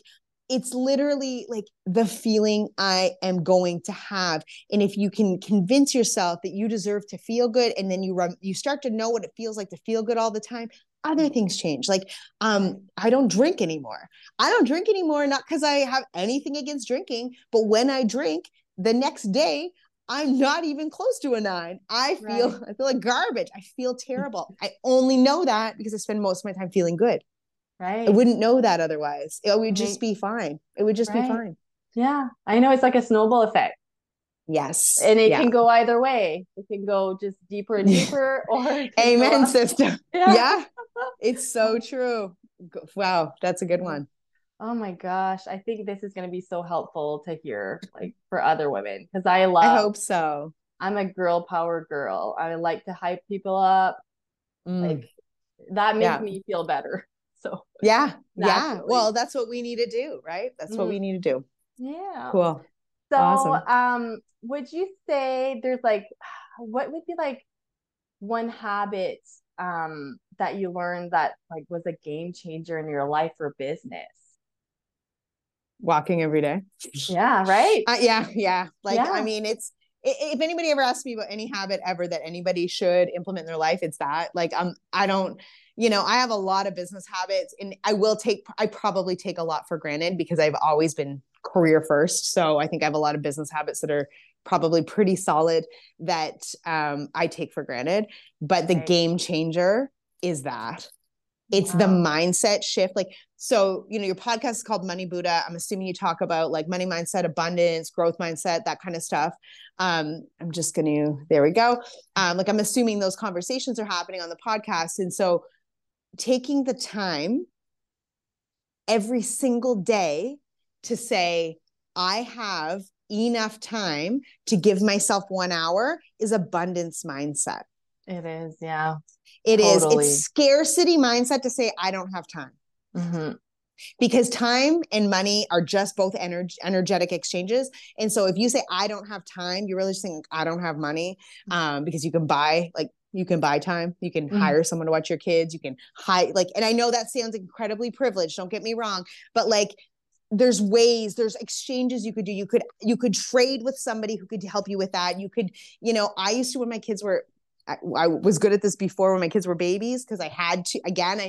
it's literally like the feeling I am going to have. And if you can convince yourself that you deserve to feel good, and then you start to know what it feels like to feel good all the time, other things change. Like, I don't drink anymore. Not because I have anything against drinking, but when I drink the next day, I'm not even close to a 9. I feel like garbage. I feel terrible. I only know that because I spend most of my time feeling good. Right. I wouldn't know that otherwise. It would just be fine. It would just be fine. Yeah. I know, it's like a snowball effect. Yes. And it can go either way. It can go just deeper and deeper or amen, sister. Yeah. It's so true. Wow. That's a good one. Oh my gosh. I think this is going to be so helpful to hear, like, for other women. Cause I hope so. I'm a girl power girl. I like to hype people up. Like that makes me feel better. So naturally. Well, that's what we need to do, right? That's what we need to do. Yeah. Cool. So, awesome. Would you say there's like, what would be like one habit, that you learned that like was a game changer in your life or business? Walking every day. Yeah. Right. Yeah. Like, I mean, if anybody ever asks me about any habit ever that anybody should implement in their life, it's that. Like, I don't, I have a lot of business habits, and I probably take a lot for granted because I've always been career first. So I think I have a lot of business habits that are probably pretty solid that, I take for granted, but the game changer is that it's the mindset shift. Like, so, your podcast is called Money Buddha. I'm assuming you talk about like money mindset, abundance, growth mindset, that kind of stuff. I'm just going to, there we go. Like, I'm assuming those conversations are happening on the podcast. And so taking the time every single day to say, I have enough time to give myself 1 hour is abundance mindset. It is. Yeah, it totally is. It's scarcity mindset to say, I don't have time because time and money are just both energetic exchanges. And so if you say, I don't have time, you're really just saying, I don't have money, because you can buy time. You can hire someone to watch your kids. You can and I know that sounds incredibly privileged. Don't get me wrong, but there's ways, there's exchanges you could do. You could trade with somebody who could help you with that. You could, I used to, when my kids were, I was good at this before when my kids were babies, because I had to,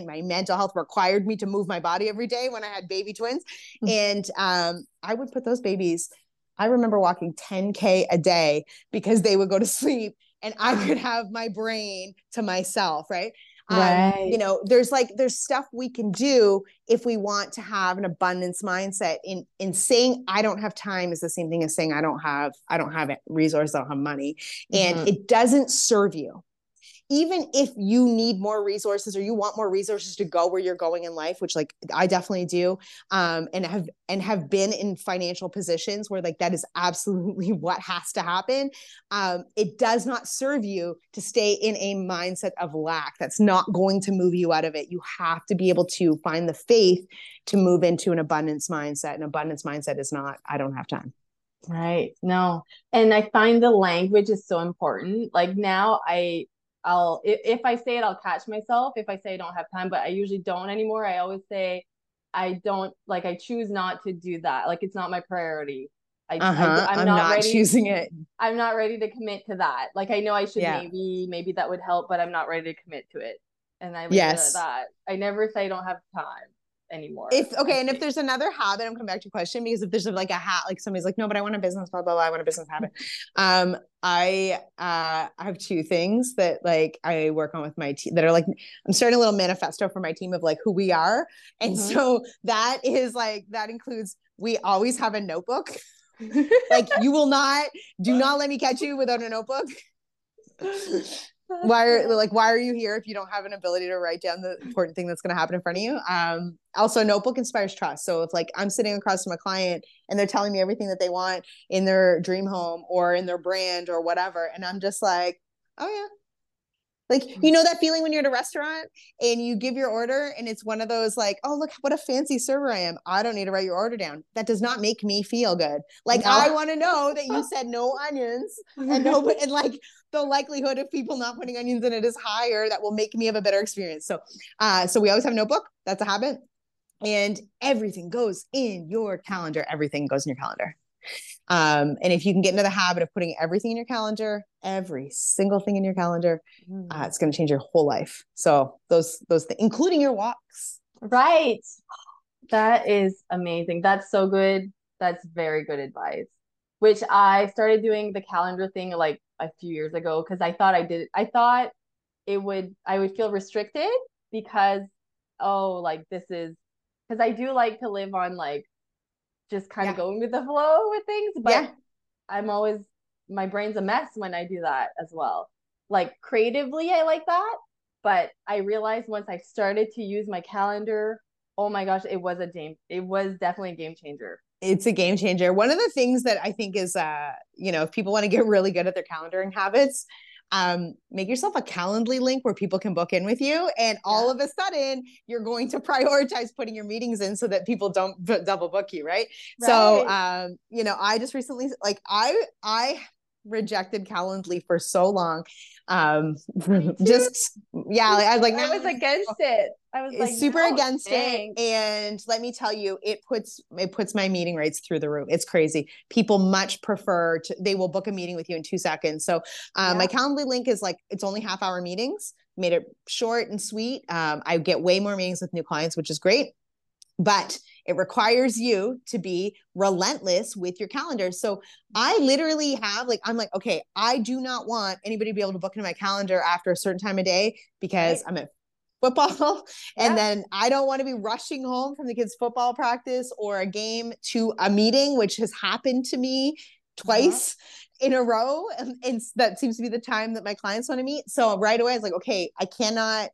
my mental health required me to move my body every day when I had baby twins. And, I would put those babies, I remember walking 10K a day because they would go to sleep and I could have my brain to myself. Right. There's stuff we can do if we want to have an abundance mindset. In saying, I don't have time is the same thing as saying, I don't have resources, I don't have money. And it doesn't serve you. Even if you need more resources or you want more resources to go where you're going in life, which I definitely do. And have been in financial positions where that is absolutely what has to happen. It does not serve you to stay in a mindset of lack. That's not going to move you out of it. You have to be able to find the faith to move into an abundance mindset. An abundance mindset is not, I don't have time. Right. No. And I find the language is so important. Like now if I say it, I'll catch myself. If I say I don't have time, but I usually don't anymore. I always say I don't, I choose not to do that. It's not my priority. I'm not choosing it. I'm not ready to commit to that. I know I should, maybe that would help, but I'm not ready to commit to it. And I leave it at that. I never say I don't have time anymore. If there's another habit, I'm coming back to your question, because if there's a hat, somebody's no, but I want a business, blah, blah, blah. I want a business habit. I have two things that I work on with my team that are I'm starting a little manifesto for my team of who we are. And so that is that includes, we always have a notebook. You will not, do not let me catch you without a notebook. Why are you here if you don't have an ability to write down the important thing that's going to happen in front of you? Also, notebook inspires trust. So if I'm sitting across from a client and they're telling me everything that they want in their dream home or in their brand or whatever, and I'm just oh yeah. That feeling when you're at a restaurant and you give your order and it's one of those oh, look what a fancy server I am. I don't need to write your order down. That does not make me feel good. No. I want to know that you said no onions and no, and the likelihood of people not putting onions in it is higher. That will make me have a better experience. So, so we always have a notebook. That's a habit. And everything goes in your calendar. Everything goes in your calendar. And if you can get into the habit of putting everything in your calendar, every single thing in your calendar, it's going to change your whole life. So those things, including your walks. Right. That is amazing. That's so good. That's very good advice, which I started doing the calendar thing a few years ago. Cause I thought I would feel restricted because, cause I do like to live on just kind of going with the flow with things, but I'm always my brain's a mess when I do that as well. Like creatively, I like that. But I realized once I started to use my calendar, oh my gosh, it was definitely a game changer. It's a game changer. One of the things that I think is, you know, if people want to get really good at their calendaring habits, make yourself a Calendly link where people can book in with you. And all of a sudden you're going to prioritize putting your meetings in so that people don't double book you. Right. So, you know, I just recently, like I rejected Calendly for so long. I was like, no, I was against it. I was like super against it. And let me tell you, it puts my meeting rates through the roof. It's crazy. People much prefer they will book a meeting with you in 2 seconds. So, my Calendly link is like, it's only half hour meetings, made it short and sweet. I get way more meetings with new clients, which is great, but it requires you to be relentless with your calendar. So I literally have like, I'm like, okay, I do not want anybody to be able to book into my calendar after a certain time of day because I'm at football. And then I don't want to be rushing home from the kids' football practice or a game to a meeting, which has happened to me twice in a row. And that seems to be the time that my clients want to meet. So right away I was like, okay, I cannot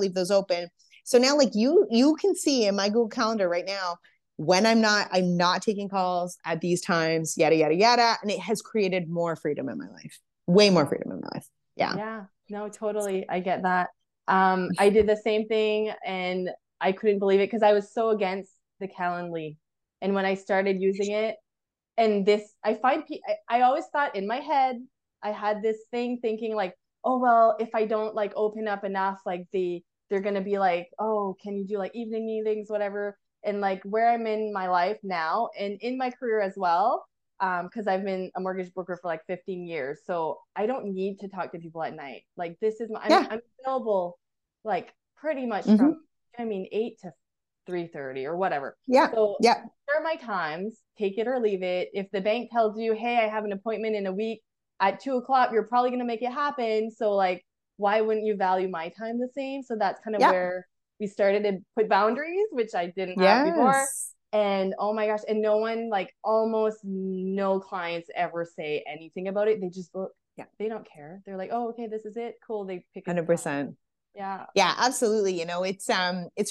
leave those open. So now like you can see in my Google Calendar right now, when I'm not taking calls at these times, yada, yada, yada. And it has created more freedom in my life, way more freedom in my life. Yeah. Yeah, no, totally. I get that. I did the same thing and I couldn't believe it because I was so against the Calendly. And when I started using it and this, I always thought in my head, I had this thing thinking like, oh, well, if I don't like open up enough, like they're going to be like, oh, can you do like evening meetings, whatever. And like where I'm in my life now and in my career as well, because I've been a mortgage broker for like 15 years. So I don't need to talk to people at night. Like this is I'm available like pretty much from, 8 to 3:30 or whatever. Yeah. So there are my times, take it or leave it. If the bank tells you, hey, I have an appointment in a week at 2:00, you're probably going to make it happen. So like, why wouldn't you value my time the same? So that's kind of where we started to put boundaries, which I didn't have before. And oh my gosh. And no one, like almost no clients ever say anything about it. They just look, they don't care. They're like, oh, okay, this is it. Cool. They pick it 100%. Yeah. Yeah, absolutely. You know, it's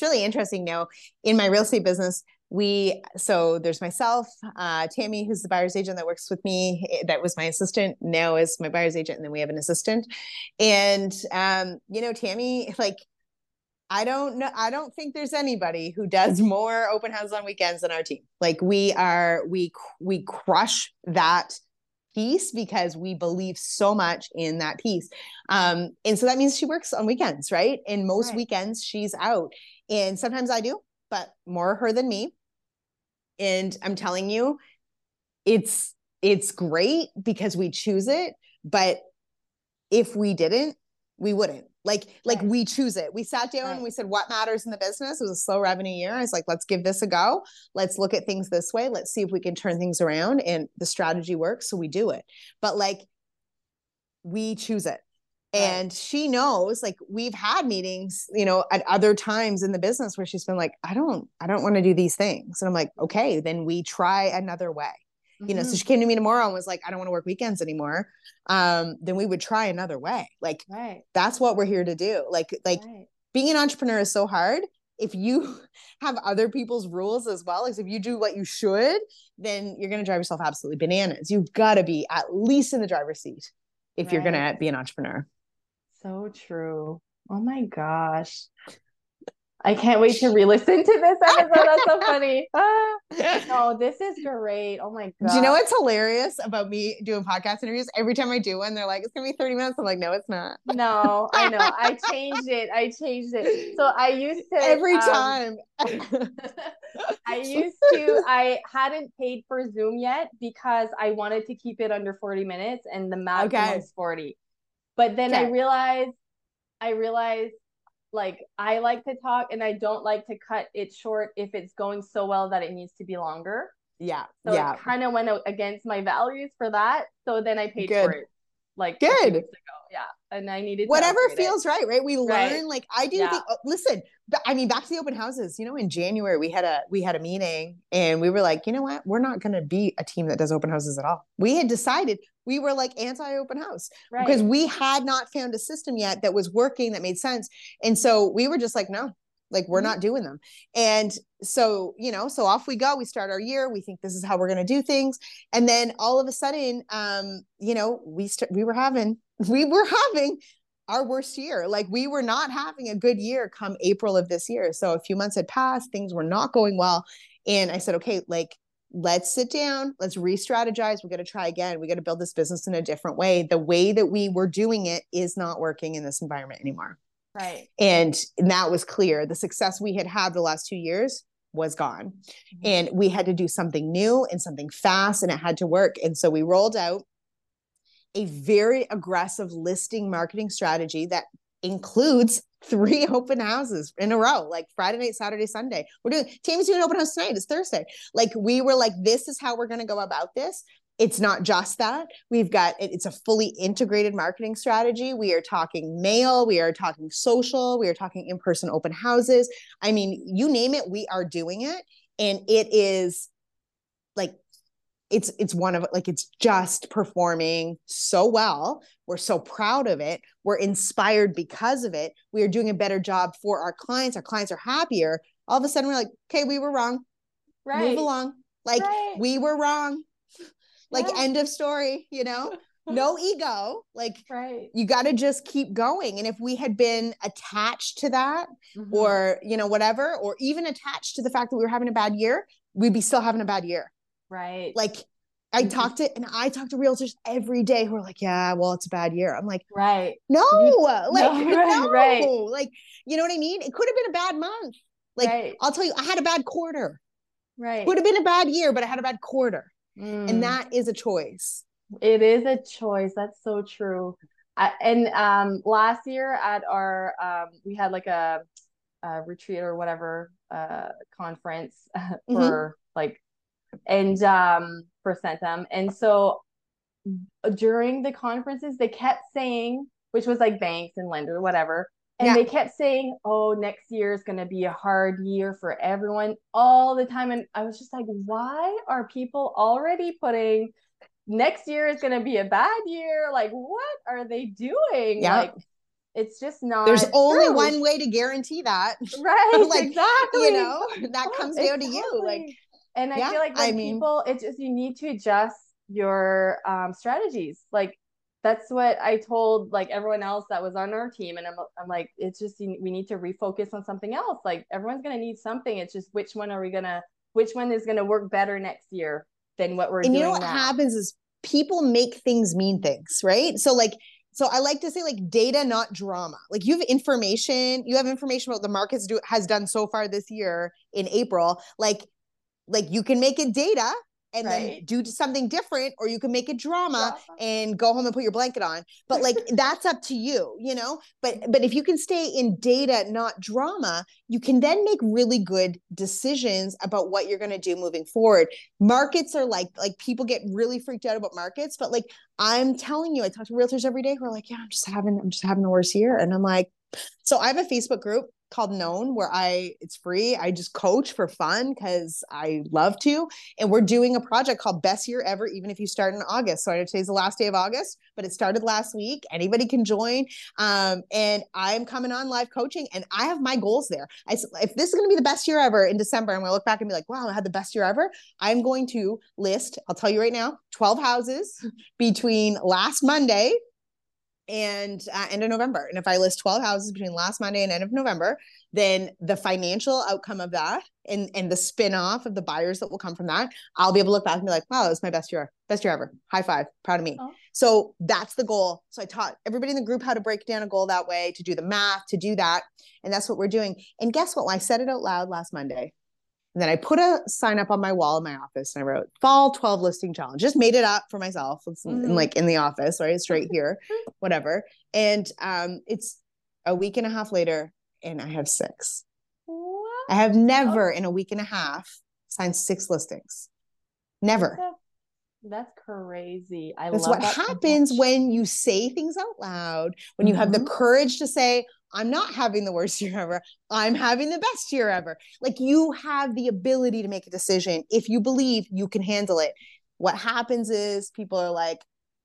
really interesting now in my real estate business. So there's myself, Tammy, who's the buyer's agent that works with me. That was my assistant, now is my buyer's agent. And then we have an assistant and, you know, Tammy, like, I don't know. I don't think there's anybody who does more open houses on weekends than our team. Like we crush that piece because we believe so much in that piece. And so that means she works on weekends, right? And most weekends she's out and sometimes I do, but more her than me. And I'm telling you, it's great because we choose it, but if we didn't, we wouldn't. Like we choose it. We sat down and we said, what matters in the business? It was a slow revenue year. I was like, let's give this a go. Let's look at things this way. Let's see if we can turn things around and the strategy works. So we do it, but like we choose it. And she knows, like we've had meetings, you know, at other times in the business where she's been like, I don't want to do these things. And I'm like, okay, then we try another way. You know, so she came to me tomorrow and was like, I don't want to work weekends anymore. Then we would try another way. Like, that's what we're here to do. Like being an entrepreneur is so hard. If you have other people's rules as well, like if you do what you should, then you're going to drive yourself absolutely bananas. You've got to be at least in the driver's seat if you're going to be an entrepreneur. So true. Oh my gosh. I can't wait to re-listen to this episode. That's so funny. No, this is great. Oh my God. Do you know what's hilarious about me doing podcast interviews? Every time I do one, they're like, it's going to be 30 minutes. I'm like, no, it's not. No, I know. I changed it. So I used to. Every time. I hadn't paid for Zoom yet because I wanted to keep it under 40 minutes and the maximum was 40. But then I realized like I like to talk and I don't like to cut it short if it's going so well that it needs to be longer. So it kind of went against my values for that. So then I paid for it. like good. Yeah. And I needed whatever feels it. Right. We learn, right? Like I do. Yeah. Listen, I mean, back to the open houses, you know, in January we had a meeting and we were like, you know what, we're not going to be a team that does open houses at all. We had decided we were like anti-open house, right? Because we had not found a system yet that was working, that made sense. And so we were just like, no, like we're not doing them. And so, you know, so off we go, we start our year. We think this is how we're going to do things. And then all of a sudden, you know, we were having our worst year. Like we were not having a good year come April of this year. So a few months had passed, things were not going well. And I said, okay, like, let's sit down, let's re-strategize. We're going to try again. We got to build this business in a different way. The way that we were doing it is not working in this environment anymore. Right. And that was clear. The success we had the last 2 years was gone. Mm-hmm. And we had to do something new and something fast, and it had to work. And so we rolled out a very aggressive listing marketing strategy that includes 3 open houses in a row, like Friday night, Saturday, Sunday. Tammy's doing an open house tonight. It's Thursday. Like we were like, this is how we're going to go about this. It's not just that it's a fully integrated marketing strategy. We are talking mail. We are talking social. We are talking in-person open houses. I mean, you name it, we are doing it. And it is like, it's one of like, it's just performing so well. We're so proud of it. We're inspired because of it. We are doing a better job for our clients. Our clients are happier. All of a sudden we're like, okay, we were wrong. Right. Move along. Like we were wrong. Like end of story, you know, no ego, like you got to just keep going. And if we had been attached to that or, you know, whatever, or even attached to the fact that we were having a bad year, we'd be still having a bad year. Right. Like I talk to realtors every day who are like, yeah, well, it's a bad year. I'm like, right. No. Like, you know what I mean? It could have been a bad month. Like I'll tell you, I had a bad quarter. Right. Would have been a bad year, but I had a bad quarter. And that is a choice. It is a choice. That's so true. And last year at our, we had like a retreat or whatever, conference for like, and, for Centum. And so during the conferences, they kept saying, which was like banks and lender, whatever. And they kept saying, oh, next year is going to be a hard year for everyone all the time. And I was just like, why are people already putting next year is going to be a bad year? Like, what are they doing? Yeah. Like, it's just not. There's only one way to guarantee that. Right. Like, exactly. You know, that comes down to you. Like, and I feel like people, it's just, you need to adjust your strategies. Like, that's what I told like everyone else that was on our team. And I'm like, it's just, we need to refocus on something else. Like everyone's going to need something. It's just, which one is going to work better next year than what we're doing now. And you know what happens is people make things mean things, right? So like, so I like to say like data, not drama. Like you have information about the markets has done so far this year in April. Like you can make it data, and then do something different, or you can make it drama and go home and put your blanket on. But like, that's up to you, you know, but if you can stay in data, not drama, you can then make really good decisions about what you're going to do moving forward. Markets are like people get really freaked out about markets, but like, I'm telling you, I talk to realtors every day who are like, yeah, I'm just having a worse year. And I'm like, so I have a Facebook group called Known where it's free. I just coach for fun because I love to. And we're doing a project called Best Year Ever, even if you start in August. So I know today's the last day of August, but it started last week. Anybody can join. And I'm coming on live coaching and I have my goals there. If this is going to be the best year ever in December, I'm going to look back and be like, wow, I had the best year ever. I'm going to list, I'll tell you right now, 12 houses between last Monday and end of November. And if I list 12 houses between last Monday and end of November, then the financial outcome of that and the spin-off of the buyers that will come from that, I'll be able to look back and be like, wow, that's my best year ever. High five, proud of me. Oh. So that's the goal. So I taught everybody in the group how to break down a goal that way, to do the math, to do that. And that's what we're doing. And guess what? Well, I said it out loud last Monday. And then I put a sign up on my wall in my office and I wrote fall 12 listing challenge, just made it up for myself. It's like in the office, right? It's right here, whatever. And, it's a week and a half later and I have 6. What? I have never in a week and a half signed 6 listings. Never. That's crazy. That's what happens when you say things out loud, when you have the courage to say, I'm not having the worst year ever. I'm having the best year ever. Like, you have the ability to make a decision. If you believe you can handle it, what happens is people are like,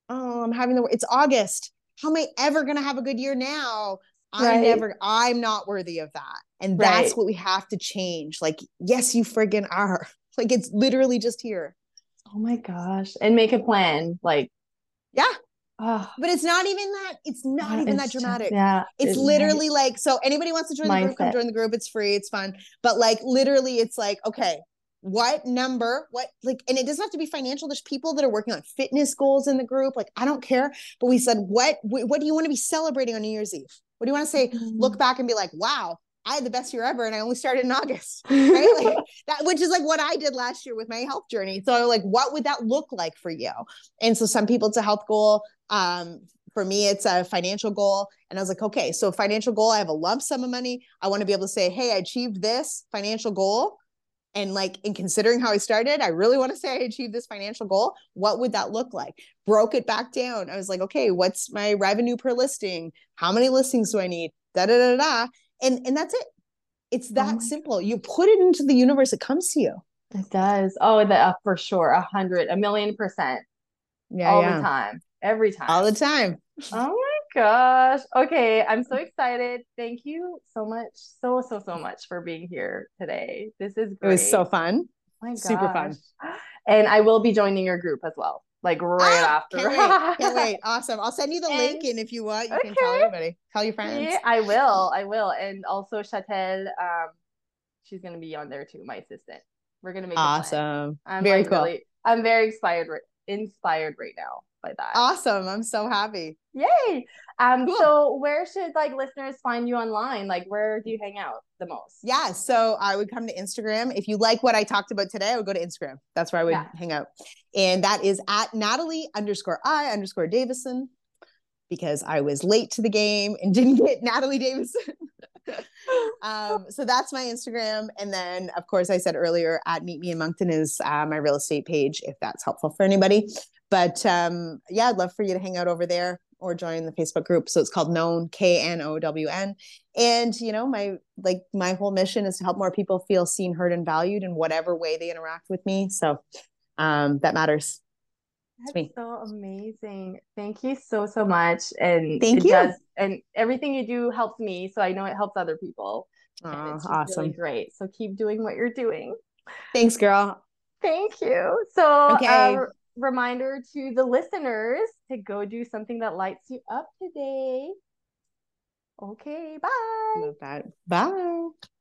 oh, I'm having it's August. How am I ever going to have a good year now? Right. I'm not worthy of that. And that's what we have to change. Like, yes, you friggin' are. Like, it's literally just here. Oh my gosh. And make a plan. Like, yeah. But it's not even that. It's not even that dramatic. Just, yeah, it's literally like, so anybody wants to join the group, come join the group. It's free. It's fun. But like, literally it's like, okay, and it doesn't have to be financial. There's people that are working on fitness goals in the group. Like, I don't care. But we said, what do you want to be celebrating on New Year's Eve? What do you want to say? Look back and be like, wow, I had the best year ever. And I only started in August, right? Like that, which is like what I did last year with my health journey. So I was like, what would that look like for you? And so some people, it's a health goal. For me, it's a financial goal. And I was like, okay, so financial goal, I have a lump sum of money. I want to be able to say, hey, I achieved this financial goal. And like, in considering how I started, I really want to say I achieved this financial goal. What would that look like? Broke it back down. I was like, okay, what's my revenue per listing? How many listings do I need? Da, da, da, da. And that's it. It's that simple. You put it into the universe. It comes to you. It does. Oh, for sure. 100, 1,000,000%. Yeah. All the time. Every time. All the time. Oh my gosh. Okay. I'm so excited. Thank you so much. So much for being here today. This is great. It was so fun. Oh my gosh. Super fun. And I will be joining your group as well. Like after. Can't wait. Awesome. I'll send you the link. And if you want, you can tell everybody, tell your friends. Yeah, I will. And also Chatel, she's going to be on there too. My assistant. We're going to make awesome. Very cool. Really, I'm very inspired right now by that. Awesome. I'm so happy. Yay. Cool. So where should listeners find you online? Like, where do you hang out the most? Yeah. So I would come to Instagram. If you like what I talked about today, I would go to Instagram. That's where I would hang out. And that is at Natalie_I_Davison, because I was late to the game and didn't get Natalie Davison. So that's my Instagram. And then of course I said earlier at Meet Me in Moncton is my real estate page, if that's helpful for anybody. But yeah, I'd love for you to hang out over there or join the Facebook group. So it's called Known, KNOWN. And my whole mission is to help more people feel seen, heard, and valued in whatever way they interact with me. So that matters. That's so amazing. Thank you so much. And thank you. And everything you do helps me. So I know it helps other people. Oh, awesome. Really great. So keep doing what you're doing. Thanks, girl. Thank you. So reminder to the listeners to go do something that lights you up today. Okay, bye. Love that. Bye.